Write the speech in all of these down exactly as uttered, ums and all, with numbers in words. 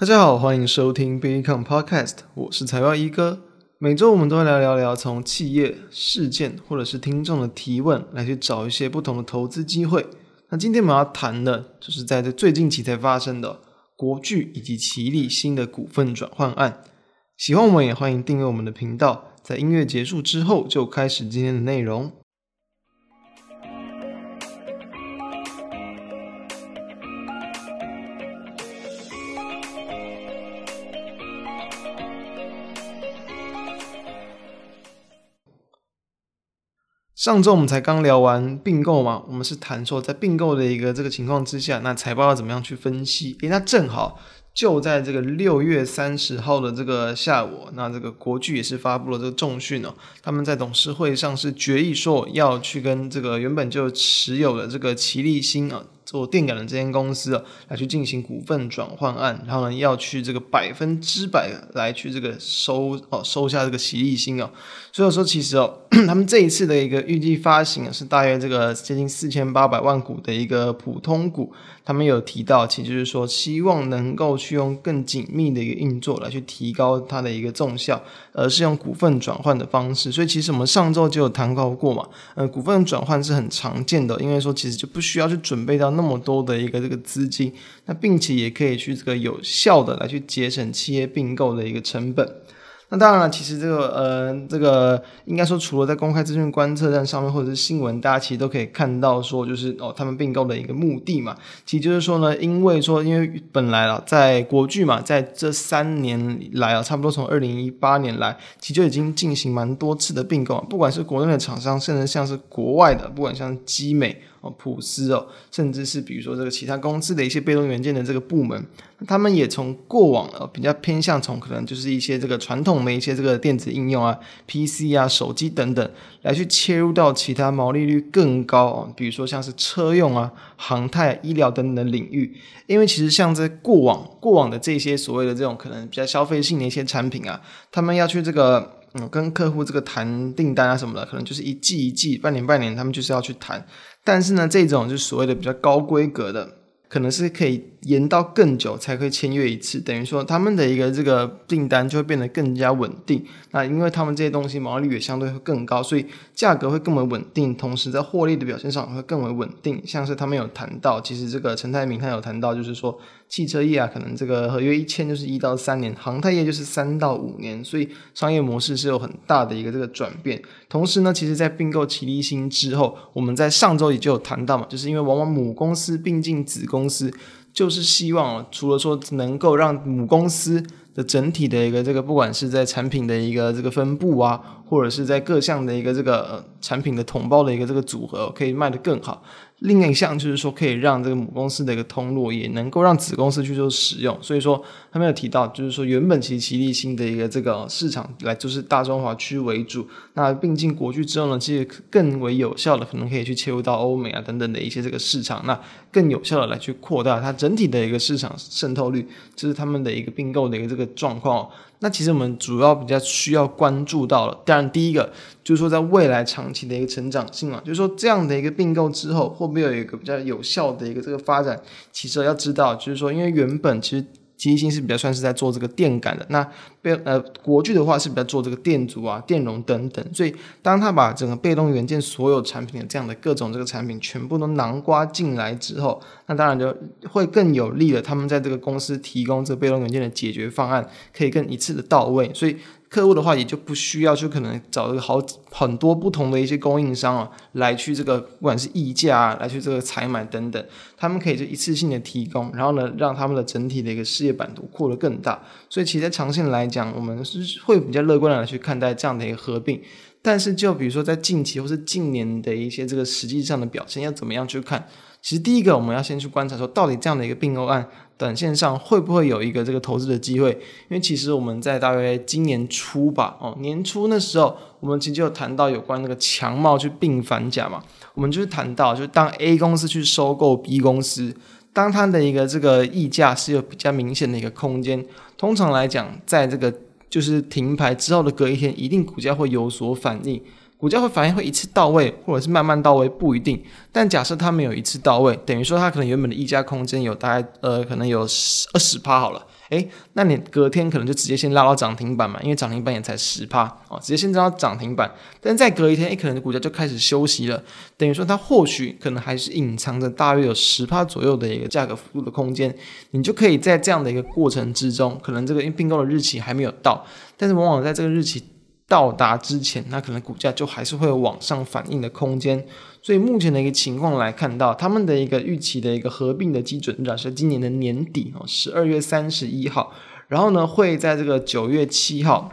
大家好，欢迎收听 Become Podcast， 我是财报一哥。每周我们都会来聊聊从企业、事件或者是听众的提问来去找一些不同的投资机会。那今天我们要谈的就是在这最近期才发生的国巨以及奇力新的股份转换案。喜欢我们也欢迎订阅我们的频道，在音乐结束之后就开始今天的内容。上周我们才刚聊完并购嘛，我们是谈说在并购的一个这个情况之下，那财报要怎么样去分析。诶，那正好就在这个六月三十号的这个下午，那这个国巨也是发布了这个重讯哦，他们在董事会上是决议说要去跟这个原本就持有的这个奇力新啊做电感的这间公司啊来去进行股份转换案，然后呢要去这个百分之百来去这个收哦收下这个奇力新啊，所以说其实哦他们这一次的一个预计发行啊是大约这个接近四千八百万股的一个普通股，他们有提到其实就是说希望能够去用更紧密的一个运作来去提高它的一个纵效，而是用股份转换的方式。所以其实我们上周就有谈到过嘛，呃，股份转换是很常见的，因为说其实就不需要去准备到那么多的一个这个资金，那并且也可以去这个有效的来去节省企业并购的一个成本。那当然了，其实这个呃，这个应该说，除了在公开资讯观测站上面或者是新闻，大家其实都可以看到说，就是哦，他们并购的一个目的嘛，其实就是说呢，因为说，因为本来了，在国巨嘛，在这三年来啊，差不多从二零一八年来，其实就已经进行蛮多次的并购啊，不管是国内的厂商，甚至像是国外的，不管像基美。哦，普斯哦，甚至是比如说这个其他公司的一些被动元件的这个部门，他们也从过往呃比较偏向从可能就是一些这个传统的一些这个电子应用啊、P C 啊、手机等等，来去切入到其他毛利率更高哦，比如说像是车用啊、航太、啊、医疗等等的领域。因为其实像在过往过往的这些所谓的这种可能比较消费性的一些产品啊，他们要去这个。嗯，跟客户这个谈订单啊什么的，可能就是一季一季、半年半年，他们就是要去谈。但是呢，这种就是所谓的比较高规格的，可能是可以延到更久才可以签约一次，等于说他们的一个这个订单就会变得更加稳定。那因为他们这些东西毛利率也相对会更高，所以价格会更为稳定，同时在获利的表现上会更为稳定。像是他们有谈到，其实这个陈泰明他有谈到，就是说汽车业啊，可能这个合约一签就是一到三年，航太业就是三到五年，所以商业模式是有很大的一个这个转变。同时呢，其实在并购奇力新之后，我们在上周也就有谈到嘛，就是因为往往母公司并进子公司，就是希望除了说能够让母公司的整体的一个这个不管是在产品的一个这个分布啊，或者是在各项的一个这个、呃、产品的统包的一个这个组合可以卖得更好，另一项就是说可以让这个母公司的一个通路也能够让子公司去做使用。所以说他们有提到就是说原本其实奇力新的一个这个市场来就是大中华区为主，那并进国巨之后呢，其实更为有效的可能可以去切入到欧美啊等等的一些这个市场，那更有效的来去扩大它整体的一个市场渗透率，这是他们的一个并购的一个这个状况哦。那其实我们主要比较需要关注到了，当然第一个就是说在未来长期的一个成长性嘛，就是说这样的一个并购之后会不会有一个比较有效的一个这个发展。其实要知道就是说，因为原本其实奇力新是比较算是在做这个电感的，那呃国巨的话是比较做这个电阻啊、电容等等，所以当他把整个被动元件所有产品的这样的各种这个产品全部都囊括进来之后，那当然就会更有利了他们在这个公司提供这个被动元件的解决方案可以更一次的到位，所以客户的话也就不需要去可能找这个好很多不同的一些供应商啊来去这个不管是议价啊来去这个采买等等，他们可以就一次性的提供，然后呢让他们的整体的一个事业版图扩得更大。所以其实在长线来讲，我们是会比较乐观的来去看待这样的一个合并。但是就比如说在近期或是近年的一些这个实际上的表现要怎么样去看，其实第一个我们要先去观察说到底这样的一个并购案短线上会不会有一个这个投资的机会。因为其实我们在大约今年初吧、哦、年初那时候我们其实就有谈到有关那个强茂去并反甲嘛，我们就是谈到就是当 A 公司去收购 B 公司，当它的一个这个溢价是有比较明显的一个空间，通常来讲在这个就是停牌之后的隔一天一定股价会有所反应。股价会反应会一次到位或者是慢慢到位不一定，但假设它没有一次到位，等于说它可能原本的溢价空间有大概呃可能有 百分之二十 好了，诶那你隔天可能就直接先拉到涨停板嘛，因为涨停板也才 百分之十、哦、直接先拉到涨停板，但再隔一天可能股价就开始休息了，等于说它或许可能还是隐藏着大约有 百分之十 左右的一个价格幅度的空间，你就可以在这样的一个过程之中，可能这个并购的日期还没有到，但是往往在这个日期到达之前，那可能股价就还是会有往上反应的空间。所以目前的一个情况来看到，他们的一个预期的一个合并的基准日是今年的年底十二月三十一号，然后呢会在这个九月七号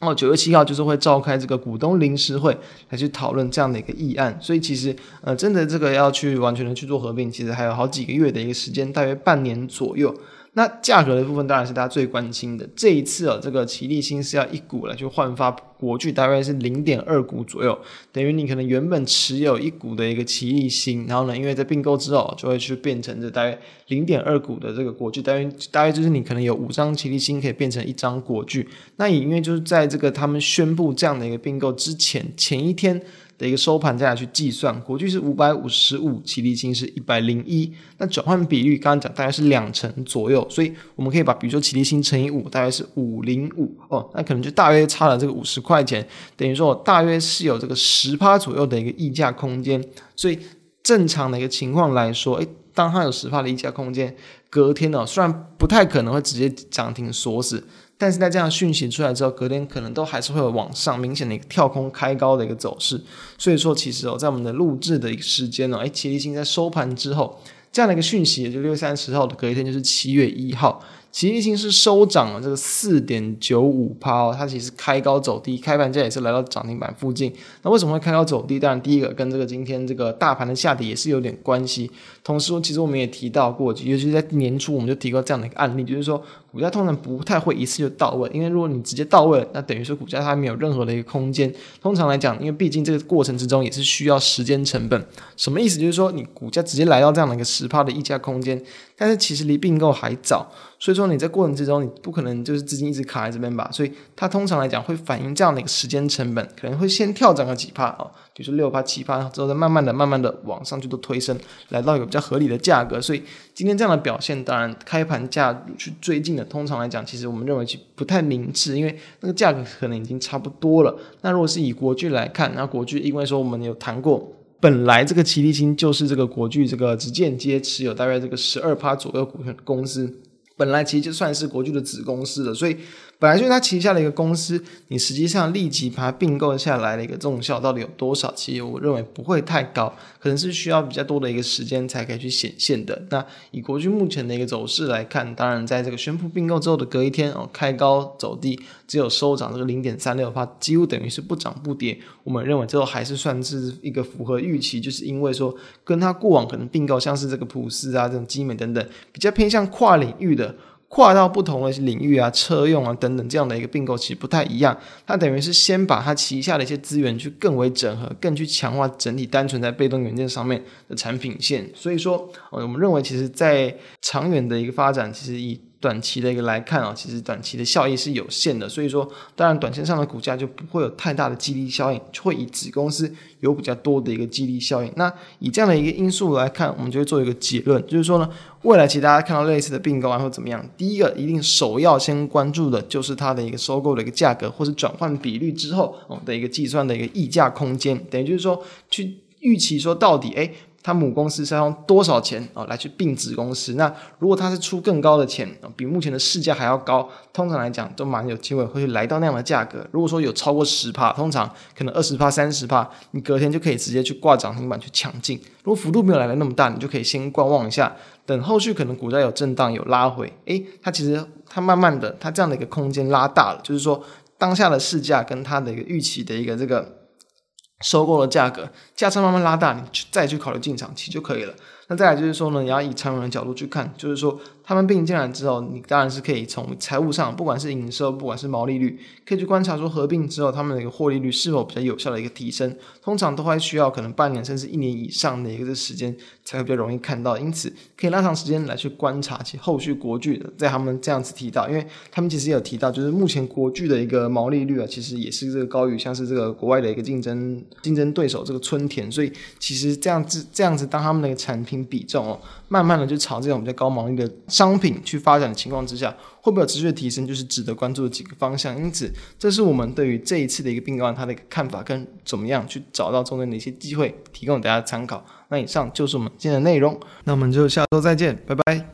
哦，九月七号就是会召开这个股东临时会来去讨论这样的一个议案，所以其实呃，真的这个要去完全的去做合并，其实还有好几个月的一个时间，大约半年左右。那价格的部分当然是大家最关心的，这一次哦，这个奇力新是要一股来去换发国巨，大概是 零点二股左右，等于你可能原本持有一股的一个奇力新，然后呢因为在并购之后就会去变成这大概 零点二股的这个国巨，大概大概就是你可能有五张奇力新可以变成一张国巨。那也因为就是在这个他们宣布这样的一个并购之前前一天的一个收盘价来去计算，国巨是五百五十五，奇力新是一百零一，那转换比率刚刚讲大概是两成左右，所以我们可以把比如说奇力新乘以五大概是五百零五哦，那可能就大约差了这个五十块钱，等于说大约是有这个 百分之十 左右的一个溢价空间。所以正常的一个情况来说，诶当它有 百分之十 的溢价空间，隔天哦，虽然不太可能会直接涨停锁死，但是在这样讯息出来之后，隔天可能都还是会有往上明显的一个跳空开高的一个走势。所以说其实、哦、在我们的录制的一个时间、哦欸、奇力新在收盘之后这样的一个讯息，也就六月三十号的隔一天就是七月一号，奇力新是收涨了这个 百分之四点九五、哦、它其实开高走低，开盘价也是来到涨停板附近。那为什么会开高走低？当然第一个跟这个今天这个大盘的下跌也是有点关系，同时其实我们也提到过，尤其是在年初我们就提过这样的一个案例，就是说股价通常不太会一次就到位，因为如果你直接到位了，那等于说股价它没有任何的一个空间。通常来讲，因为毕竟这个过程之中也是需要时间成本，什么意思？就是说你股价直接来到这样的一个 百分之十 的溢价空间，但是其实离并购还早，所以说你在过程之中你不可能就是资金一直卡在这边吧，所以它通常来讲会反映这样的一个时间成本，可能会先跳涨个几%哦，比如说 百分之六、百分之七 之后再慢慢的慢慢的往上去都推升，来到一个比较合理的价格。所以今天这样的表现，当然开盘价去追进的，通常来讲其实我们认为不太明智，因为那个价格可能已经差不多了。那如果是以国巨来看，那国巨因为说我们有谈过，本来这个奇力新就是这个国巨这个直间接持有大概这个 百分之十二 左右股权的公司，本来其实就算是国巨的子公司了，所以本来就是它旗下的一个公司，你实际上立即把它并购下来的一个综效到底有多少，其实我认为不会太高，可能是需要比较多的一个时间才可以去显现的。那以国巨目前的一个走势来看，当然在这个宣布并购之后的隔一天、哦、开高走低，只有收涨这个 百分之零点三六， 几乎等于是不涨不跌，我们认为之后还是算是一个符合预期，就是因为说跟它过往可能并购像是这个普斯啊这种基美等等比较偏向跨领域的，跨到不同的领域啊，车用啊等等这样的一个并购其实不太一样，它等于是先把它旗下的一些资源去更为整合，更去强化整体单纯在被动元件上面的产品线。所以说、哦、我们认为其实在长远的一个发展，其实以短期的一个来看啊，其实短期的效益是有限的，所以说当然短线上的股价就不会有太大的激励效应，就会以子公司有比较多的一个激励效应。那以这样的一个因素来看，我们就会做一个结论，就是说呢，未来其实大家看到类似的并购啊或怎么样，第一个一定首要先关注的就是它的一个收购的一个价格或是转换比率之后的一个计算的一个溢价空间，等于就是说去预期说到底诶他母公司是要用多少钱、哦、来去并子公司。那如果他是出更高的钱、哦、比目前的市价还要高，通常来讲都蛮有机会会来到那样的价格。如果说有超过 百分之十， 通常可能 百分之二十、百分之三十， 你隔天就可以直接去挂涨停板去抢进。如果幅度没有来的那么大，你就可以先观望一下，等后续可能股价有震荡有拉回，诶它其实它慢慢的它这样的一个空间拉大了，就是说当下的市价跟它的一个预期的一个这个收购的价格价差慢慢拉大，你再去考虑进场其实就可以了。那再来就是说呢，你要以长远的角度去看，就是说他们并进来之后，你当然是可以从财务上，不管是营收不管是毛利率，可以去观察说合并之后他们的一个获利率是否比较有效的一个提升，通常都还需要可能半年甚至一年以上的一个时间才会比较容易看到，因此可以拉长时间来去观察其后续国巨的。在他们这样子提到，因为他们其实也有提到就是目前国巨的一个毛利率啊，其实也是这个高于像是这个国外的一个竞争竞争对手这个春田，所以其实这样子这样子当他们的一个产品比重哦，慢慢的就朝这种比较高毛利的商品去发展的情况之下，会不会有持续的提升，就是值得关注的几个方向。因此这是我们对于这一次的一个并购案它的一个看法跟怎么样去找到中间的一些机会，提供给大家参考。那以上就是我们今天的内容，那我们就下周再见，拜拜。